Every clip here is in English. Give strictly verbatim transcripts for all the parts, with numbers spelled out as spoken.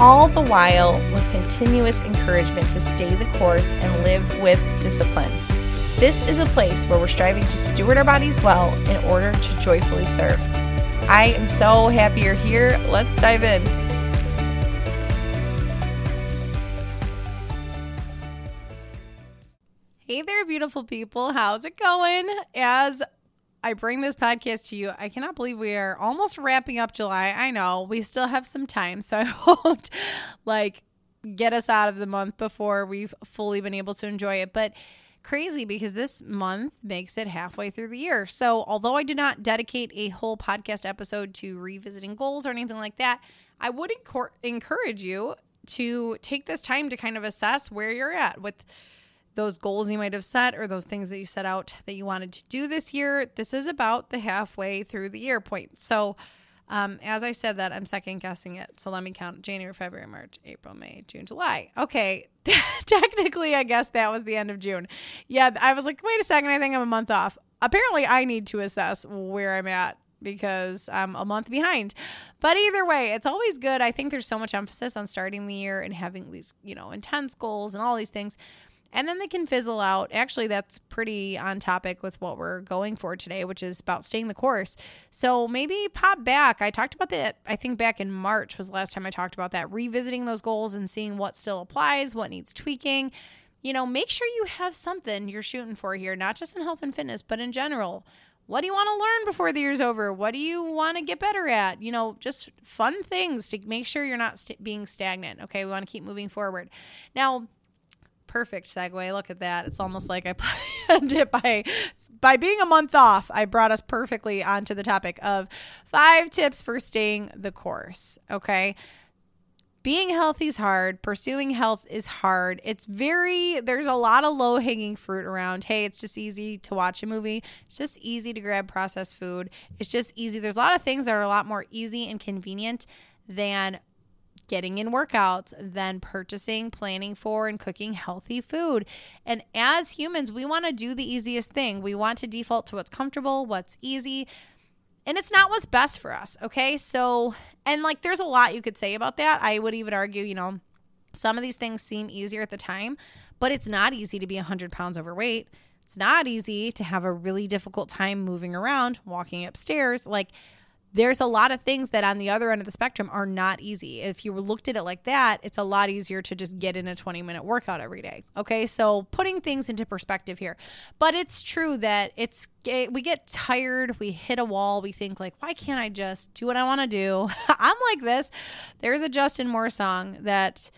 All the while with continuous encouragement to stay the course and live with discipline. This is a place where we're striving to steward our bodies well in order to joyfully serve. I am so happy you're here. Let's dive in. Hey there, beautiful people. How's it going? As I bring this podcast to you, I cannot believe we are almost wrapping up July. I know we still have some time, so I won't like get us out of the month before we've fully been able to enjoy it. But crazy, because this month makes it halfway through the year. So although I do not dedicate a whole podcast episode to revisiting goals or anything like that, I would encor- encourage you to take this time to kind of assess where you're at with those goals you might have set or those things that you set out that you wanted to do this year. This is about the halfway through the year point. So um, as I said that, I'm second guessing it. So let me count: January, February, March, April, May, June, July. Okay. Technically, I guess that was the end of June. Yeah. I was like, wait a second. I think I'm a month off. Apparently I need to assess where I'm at, because I'm a month behind. But either way, it's always good. I think there's so much emphasis on starting the year and having these, you know, intense goals and all these things. And then they can fizzle out. Actually, that's pretty on topic with what we're going for today, which is about staying the course. So maybe pop back. I talked about that, I think back in March was the last time I talked about that, revisiting those goals and seeing what still applies, what needs tweaking. You know, make sure you have something you're shooting for here, not just in health and fitness, but in general. What do you want to learn before the year's over? What do you want to get better at? You know, just fun things to make sure you're not st- being stagnant. Okay, we want to keep moving forward. Now, perfect segue. Look at that. It's almost like I planned it by by being a month off. I brought us perfectly onto the topic of five tips for staying the course. Okay. Being healthy is hard. Pursuing health is hard. It's very, there's a lot of low hanging fruit around. Hey, it's just easy to watch a movie. It's just easy to grab processed food. It's just easy. There's a lot of things that are a lot more easy and convenient than getting in workouts, then purchasing, planning for, and cooking healthy food. And as humans, we want to do the easiest thing. We want to default to what's comfortable, what's easy, and it's not what's best for us, okay? So, and like there's a lot you could say about that. I would even argue, you know, some of these things seem easier at the time, but it's not easy to be one hundred pounds overweight. It's not easy to have a really difficult time moving around, walking upstairs, like there's a lot of things that on the other end of the spectrum are not easy. If you looked at it like that, it's a lot easier to just get in a twenty minute workout every day. Okay, so putting things into perspective here. But it's true that it's we get tired, we hit a wall, we think like, why can't I just do what I want to do? I'm like this. There's a Justin Moore song that,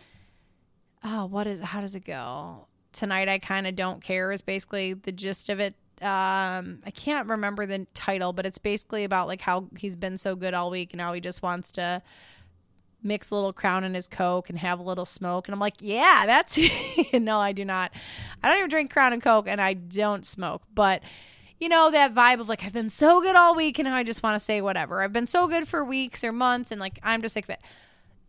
oh, what is, how does it go? Tonight I kind of don't care is basically the gist of it. Um, I can't remember the title, but it's basically about like how he's been so good all week and how he just wants to mix a little Crown in his Coke and have a little smoke. And I'm like, yeah, that's, no, I do not. I don't even drink Crown and Coke and I don't smoke, but you know, that vibe of like, I've been so good all week and now I just want to say whatever. I've been so good for weeks or months and like, I'm just sick of it.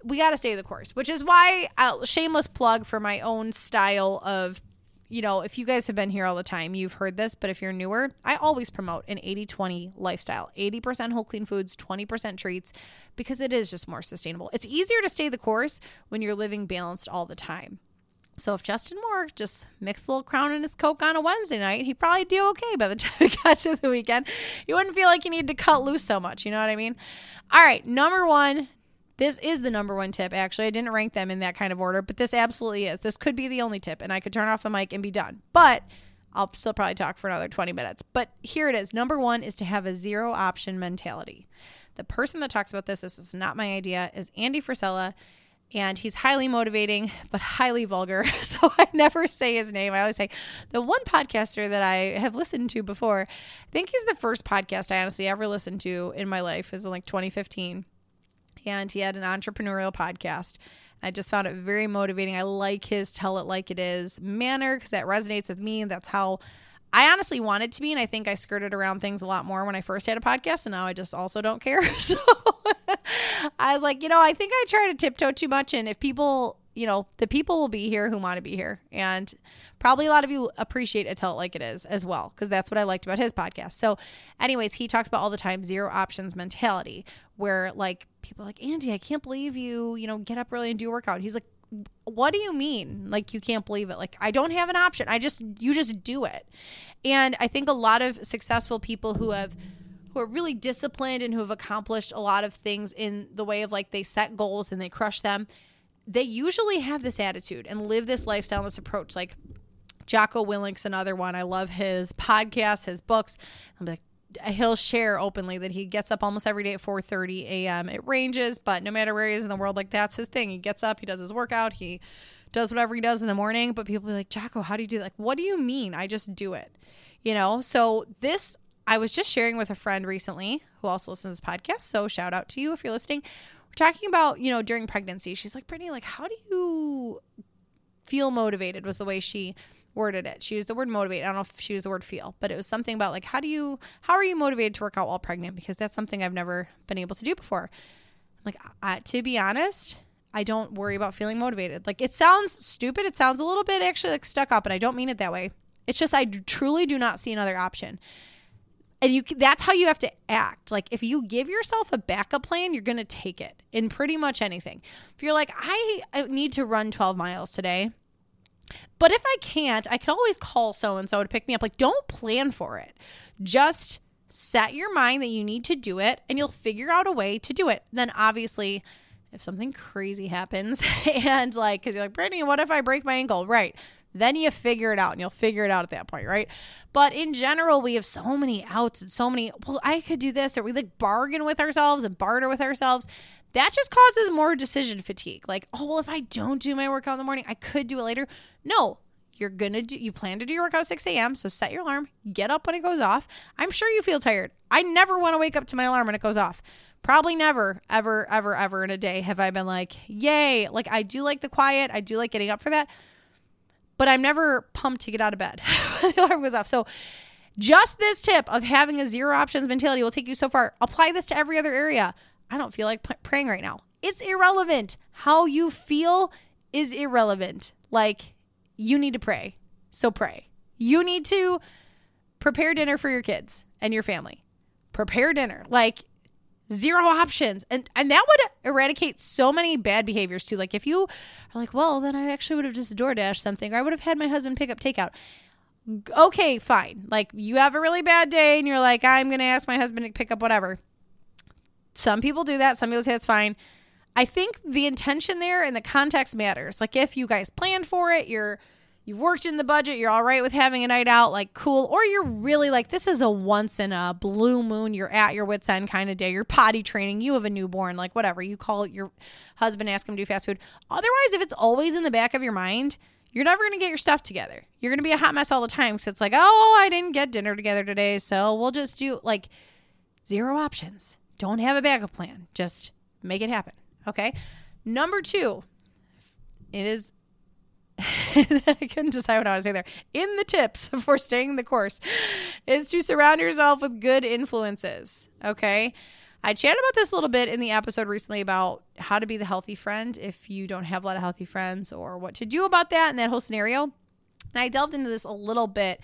We got to stay the course, which is why I'll shameless plug for my own style of you know, if you guys have been here all the time, you've heard this, but if you're newer, I always promote an eighty twenty lifestyle, eighty percent whole clean foods, twenty percent treats, because it is just more sustainable. It's easier to stay the course when you're living balanced all the time. So if Justin Moore just mixed a little Crown in his Coke on a Wednesday night, he'd probably do okay by the time it got to the weekend. You wouldn't feel like you need to cut loose so much. You know what I mean? All right. Number one. This is the number one tip, actually. I didn't rank them in that kind of order, but this absolutely is. This could be the only tip, and I could turn off the mic and be done. But I'll still probably talk for another twenty minutes. But here it is. Number one is to have a zero option mentality. The person that talks about this, this is not my idea, is Andy Frisella. And he's highly motivating, but highly vulgar. So I never say his name. I always say the one podcaster that I have listened to before. I think he's the first podcast I honestly ever listened to in my life. It was in like twenty fifteen. And he had an entrepreneurial podcast. I just found it very motivating. I like his tell it like it is manner because that resonates with me. And that's how I honestly want it to be. And I think I skirted around things a lot more when I first had a podcast, and now I just also don't care. So I was like, you know, I think I try to tiptoe too much. And if people, you know, the people will be here who want to be here. And probably a lot of you appreciate it, tell it like it is as well, because that's what I liked about his podcast. So anyways, he talks about all the time zero options mentality, where like people are like, Andy, I can't believe you, you know, get up early and do a workout. He's like, what do you mean? Like, you can't believe it. Like, I don't have an option. I just, you just do it. And I think a lot of successful people who have, who are really disciplined and who have accomplished a lot of things in the way of like they set goals and they crush them, they usually have this attitude and live this lifestyle, this approach. Like Jocko Willink's another one. I love his podcasts, his books. I'm like, he'll share openly that he gets up almost every day at four thirty a.m. It ranges, but no matter where he is in the world, like that's his thing. He gets up, he does his workout, he does whatever he does in the morning. But people be like, Jocko, how do you do that? Like, what do you mean? I just do it. You know, so this, I was just sharing with a friend recently who also listens to this podcast. So shout out to you if you're listening. We're talking about, you know, during pregnancy, she's like, Brittany, like, how do you feel motivated was the way she worded it. She used the word motivate. I don't know if she used the word feel, but it was something about like, how do you, how are you motivated to work out while pregnant? Because that's something I've never been able to do before. Like, I, to be honest, I don't worry about feeling motivated. Like, it sounds stupid. It sounds a little bit actually like stuck up, and I don't mean it that way. It's just, I truly do not see another option. And you, that's how you have to act. Like, if you give yourself a backup plan, you're going to take it in pretty much anything. If you're like, I, I need to run twelve miles today, but if I can't, I can always call so-and-so to pick me up. Like, don't plan for it. Just set your mind that you need to do it, and you'll figure out a way to do it. Then obviously, if something crazy happens and like, because you're like, Brittany, what if I break my ankle? Right. Then you figure it out, and you'll figure it out at that point, right? But in general, we have so many outs and so many, well, I could do this, or we like bargain with ourselves and barter with ourselves. That just causes more decision fatigue. Like, oh, well, if I don't do my workout in the morning, I could do it later. No, you're going to do, you plan to do your workout at six a.m., so set your alarm, get up when it goes off. I'm sure you feel tired. I never want to wake up to my alarm when it goes off. Probably never, ever, ever, ever in a day have I been like, yay. Like, I do like the quiet. I do like getting up for that. But I'm never pumped to get out of bed when the alarm goes off. So just this tip of having a zero options mentality will take you so far. Apply this to every other area. I don't feel like p- praying right now. It's irrelevant. How you feel is irrelevant. Like, you need to pray. So pray. You need to prepare dinner for your kids and your family. Prepare dinner. Like, zero options. And and that would eradicate so many bad behaviors too. Like, if you are like, well, then I actually would have just DoorDashed something, or I would have had my husband pick up takeout. Okay, fine. Like, you have a really bad day and you're like, I'm going to ask my husband to pick up whatever. Some people do that. Some people say it's fine. I think the intention there and the context matters. Like, if you guys planned for it, you're you've worked in the budget, you're all right with having a night out, like, cool. Or you're really like, this is a once in a blue moon, you're at your wit's end kind of day, you're potty training, you have a newborn, like, whatever. You call your husband, ask him to do fast food. Otherwise, if it's always in the back of your mind, you're never going to get your stuff together. You're going to be a hot mess all the time because it's like, oh, I didn't get dinner together today, so we'll just do, like, zero options. Don't have a backup plan. Just make it happen, okay? Number two, it is... I couldn't decide what I want to say there. In the tips for staying the course is to surround yourself with good influences. Okay. I chatted about this a little bit in the episode recently about how to be the healthy friend if you don't have a lot of healthy friends, or what to do about that in that whole scenario. And I delved into this a little bit.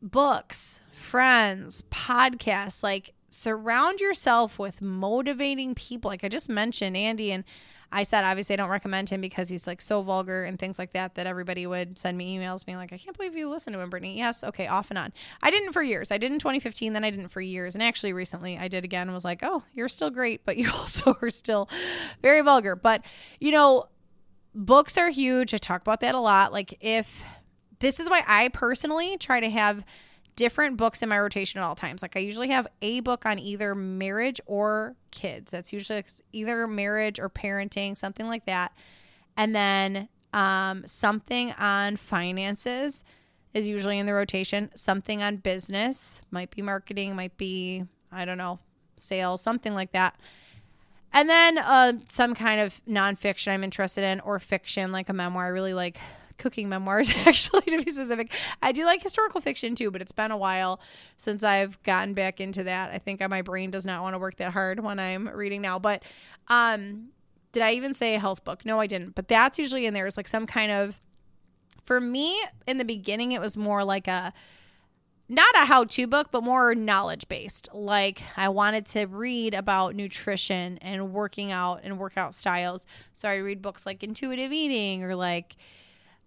Books, friends, podcasts, like surround yourself with motivating people. Like I just mentioned Andy, and I said, obviously I don't recommend him because he's like so vulgar and things like that, that everybody would send me emails being like, I can't believe you listen to him, Brittany. Yes. Okay. Off and on. I didn't for years. I did in twenty fifteen. Then I didn't for years. And actually recently I did again and was like, oh, you're still great, but you also are still very vulgar. But you know, books are huge. I talk about that a lot. Like if this is why I personally try to have different books in my rotation at all times. Like I usually have a book on either marriage or kids. That's usually either marriage or parenting, something like that. And then um, something on finances is usually in the rotation. Something on business, might be marketing, might be, I don't know, sales, something like that. And then uh, some kind of nonfiction I'm interested in, or fiction, like a memoir. I really like cooking memoirs, actually, to be specific. I do like historical fiction too, but it's been a while since I've gotten back into that. I think my brain does not want to work that hard when I'm reading now. But um did I even say a health book? No, I didn't. But that's usually in there. It's like some kind of, for me in the beginning, it was more like a, not a how-to book, but more knowledge-based. Like I wanted to read about nutrition and working out and workout styles. So I read books like Intuitive Eating or like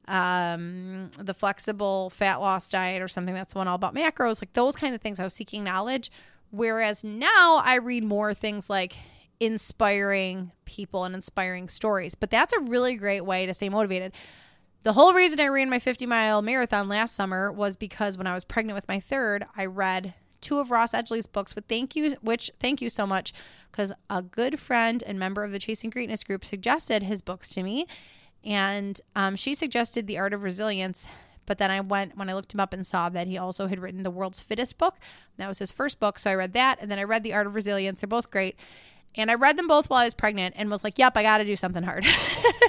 um the Flexible Fat Loss Diet or something. That's one all about macros, like those kinds of things. I was seeking knowledge, whereas now I read more things like inspiring people and inspiring stories. But that's a really great way to stay motivated. The whole reason I ran my fifty mile marathon last summer was because when I was pregnant with my third, I read two of Ross Edgley's books with thank you which thank you so much, because a good friend and member of the Chasing Greatness group suggested his books to me. And um, she suggested The Art of Resilience, but then I went, when I looked him up and saw that he also had written The World's Fittest Book, that was his first book, so I read that, and then I read The Art of Resilience. They're both great, and I read them both while I was pregnant and was like, yep, I gotta do something hard.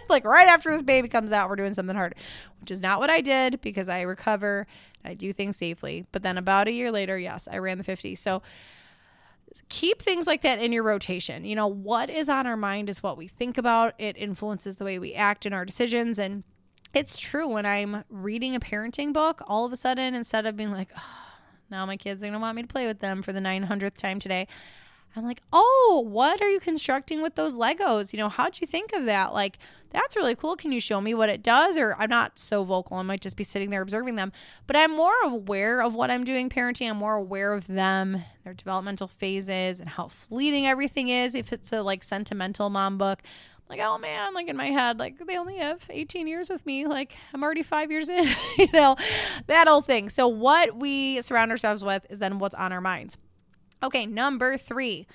Like right after this baby comes out, we're doing something hard, which is not what I did, because I recover, I do things safely, but then about a year later, yes, I ran the fifty. So keep things like that in your rotation. You know, what is on our mind is what we think about. It influences the way we act in our decisions. And it's true, when I'm reading a parenting book, all of a sudden, instead of being like, oh, now my kids are going to want me to play with them for the nine hundredth time today, I'm like, oh, what are you constructing with those Legos? You know, how'd you think of that? Like, that's really cool. Can you show me what it does? Or I'm not so vocal. I might just be sitting there observing them. But I'm more aware of what I'm doing parenting. I'm more aware of them, their developmental phases, and how fleeting everything is. If it's a, like, sentimental mom book, I'm like, oh, man, like, in my head, like, they only have eighteen years with me. Like, I'm already five years in, you know, that whole thing. So what we surround ourselves with is then what's on our minds. Okay, number three.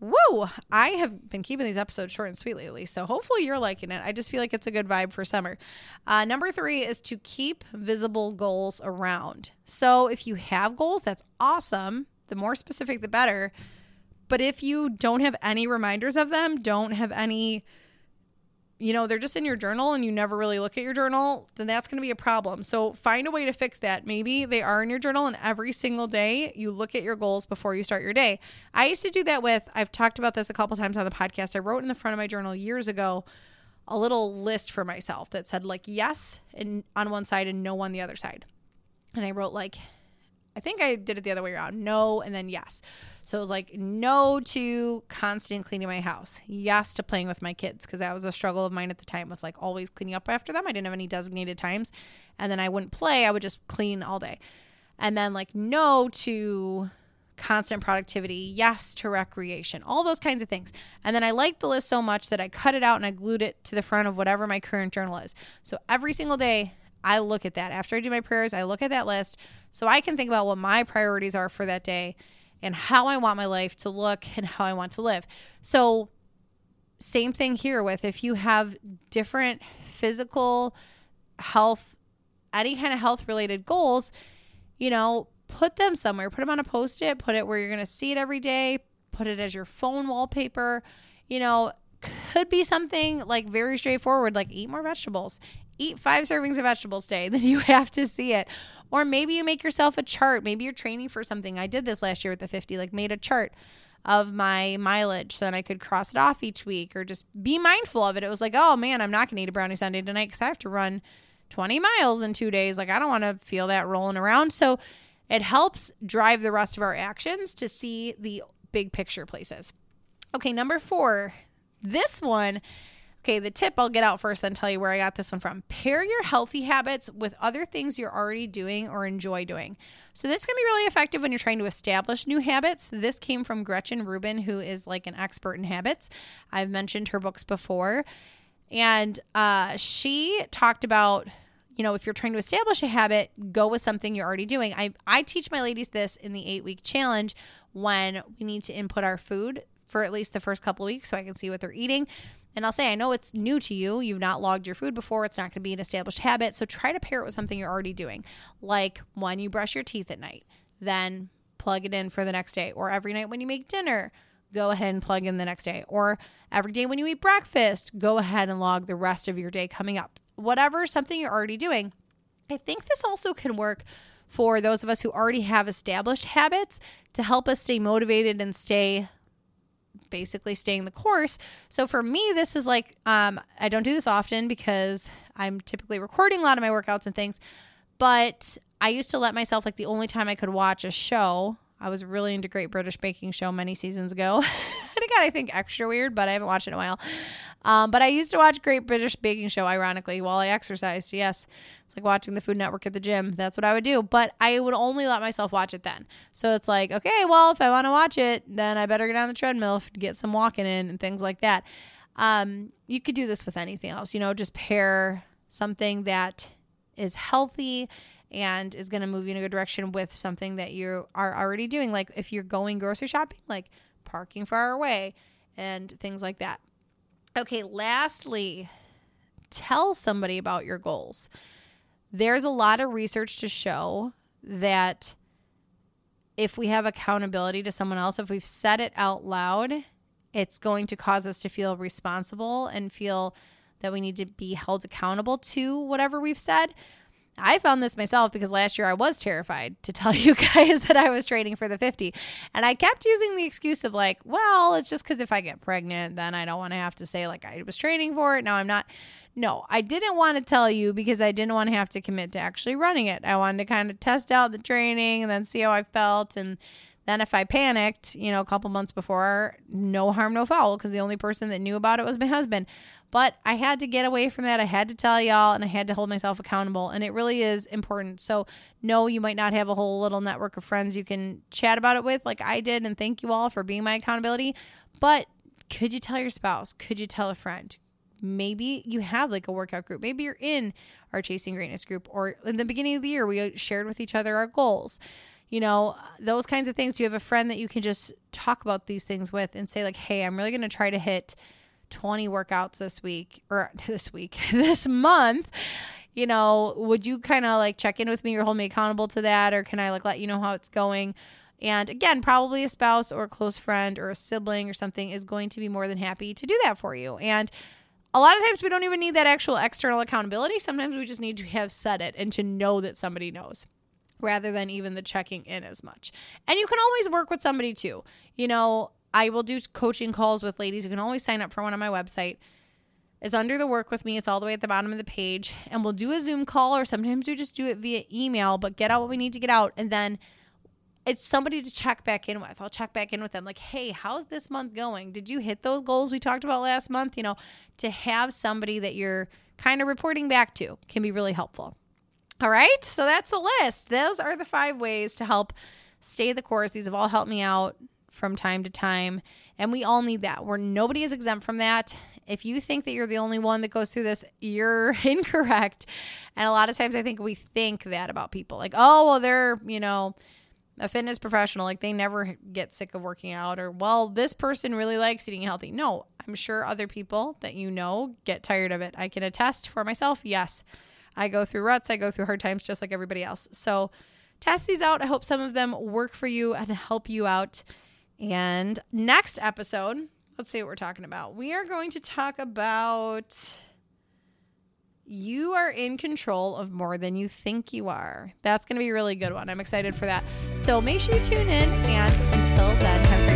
Woo! I have been keeping these episodes short and sweet lately, so hopefully you're liking it. I just feel like it's a good vibe for summer. Uh, number three is to keep visible goals around. So if you have goals, that's awesome. The more specific, the better. But if you don't have any reminders of them, don't have any, you know, they're just in your journal and you never really look at your journal, then that's going to be a problem. So find a way to fix that. Maybe they are in your journal and every single day you look at your goals before you start your day. I used to do that with, I've talked about this a couple times on the podcast. I wrote in the front of my journal years ago a little list for myself that said like yes and on one side and no on the other side. And I wrote like, I think I did it the other way around. No, and then yes. So it was like no to constant cleaning my house. Yes to playing with my kids, because that was a struggle of mine at the time, was like always cleaning up after them. I didn't have any designated times. And then I wouldn't play. I would just clean all day. And then like no to constant productivity. Yes to recreation. All those kinds of things. And then I liked the list so much that I cut it out and I glued it to the front of whatever my current journal is. So every single day, I look at that. After I do my prayers, I look at that list so I can think about what my priorities are for that day and how I want my life to look and how I want to live. So same thing here with, if you have different physical health, any kind of health related goals, you know, put them somewhere, put them on a Post-it, put it where you're going to see it every day, put it as your phone wallpaper. You know, could be something like very straightforward, like eat more vegetables. Eat five servings of vegetables today, then you have to see it. Or maybe you make yourself a chart. Maybe you're training for something. I did this last year with the fifty, like made a chart of my mileage so that I could cross it off each week or just be mindful of it. It was like, oh man, I'm not going to eat a brownie sundae tonight because I have to run twenty miles in two days. Like, I don't want to feel that rolling around. So it helps drive the rest of our actions to see the big picture places. Okay, number four, this one. Okay, the tip I'll get out first, then tell you where I got this one from. Pair your healthy habits with other things you're already doing or enjoy doing. So this can be really effective when you're trying to establish new habits. This came from Gretchen Rubin, who is like an expert in habits. I've mentioned her books before. And uh, she talked about, you know, if you're trying to establish a habit, go with something you're already doing. I, I teach my ladies this in the eight-week challenge when we need to input our food for at least the first couple of weeks so I can see what they're eating. And I'll say, I know it's new to you. You've not logged your food before. It's not going to be an established habit. So try to pair it with something you're already doing. Like when you brush your teeth at night, then plug it in for the next day. Or every night when you make dinner, go ahead and plug in the next day. Or every day when you eat breakfast, go ahead and log the rest of your day coming up. Whatever, something you're already doing. I think this also can work for those of us who already have established habits to help us stay motivated and stay basically staying the course. So for me, this is like, um, I don't do this often because I'm typically recording a lot of my workouts and things, but I used to let myself, like the only time I could watch a show, I was really into Great British Baking Show many seasons ago. And it got, I think, extra weird, but I haven't watched it in a while. Um, but I used to watch Great British Baking Show, ironically, while I exercised. Yes, it's like watching the Food Network at the gym. That's what I would do. But I would only let myself watch it then. So it's like, okay, well, if I want to watch it, then I better get on the treadmill, get some walking in and things like that. Um, you could do this with anything else. You know, just pair something that is healthy and is going to move you in a good direction with something that you are already doing. Like if you're going grocery shopping, like parking far away and things like that. Okay, lastly, tell somebody about your goals. There's a lot of research to show that if we have accountability to someone else, if we've said it out loud, it's going to cause us to feel responsible and feel that we need to be held accountable to whatever we've said. I found this myself because last year I was terrified to tell you guys that I was training for the fifty. And I kept using the excuse of like, well, it's just because if I get pregnant, then I don't want to have to say like I was training for it. Now I'm not. No, I didn't want to tell you because I didn't want to have to commit to actually running it. I wanted to kind of test out the training and then see how I felt. And then if I panicked, you know, a couple months before, no harm, no foul, because the only person that knew about it was my husband. But I had to get away from that. I had to tell y'all and I had to hold myself accountable. And it really is important. So no, you might not have a whole little network of friends you can chat about it with like I did. And thank you all for being my accountability. But could you tell your spouse? Could you tell a friend? Maybe you have like a workout group. Maybe you're in our Chasing Greatness group. Or in the beginning of the year, we shared with each other our goals. You know, those kinds of things. Do you have a friend that you can just talk about these things with and say like, hey, I'm really going to try to hit twenty workouts this week or this week, this month. You know, would you kind of like check in with me or hold me accountable to that? Or can I like let you know how it's going? And again, probably a spouse or a close friend or a sibling or something is going to be more than happy to do that for you. And a lot of times we don't even need that actual external accountability. Sometimes we just need to have said it and to know that somebody knows, rather than even the checking in as much. And you can always work with somebody too. You know, I will do coaching calls with ladies. You can always sign up for one on my website. It's under the Work With Me. It's all the way at the bottom of the page. And we'll do a Zoom call, or sometimes we just do it via email, but get out what we need to get out. And then it's somebody to check back in with. I'll check back in with them like, hey, how's this month going? Did you hit those goals we talked about last month? You know, to have somebody that you're kind of reporting back to can be really helpful. All right, so that's the list. Those are the five ways to help stay the course. These have all helped me out from time to time, and we all need that. Where nobody is exempt from that. If you think that you're the only one that goes through this, you're incorrect. And a lot of times I think we think that about people. Like, oh, well, they're, you know, a fitness professional. Like, they never get sick of working out. Or, well, this person really likes eating healthy. No, I'm sure other people that you know get tired of it. I can attest for myself, yes. I go through ruts. I go through hard times just like everybody else. So test these out. I hope some of them work for you and help you out. And next episode, let's see what we're talking about. We are going to talk about you are in control of more than you think you are. That's going to be a really good one. I'm excited for that. So make sure you tune in. And until then, have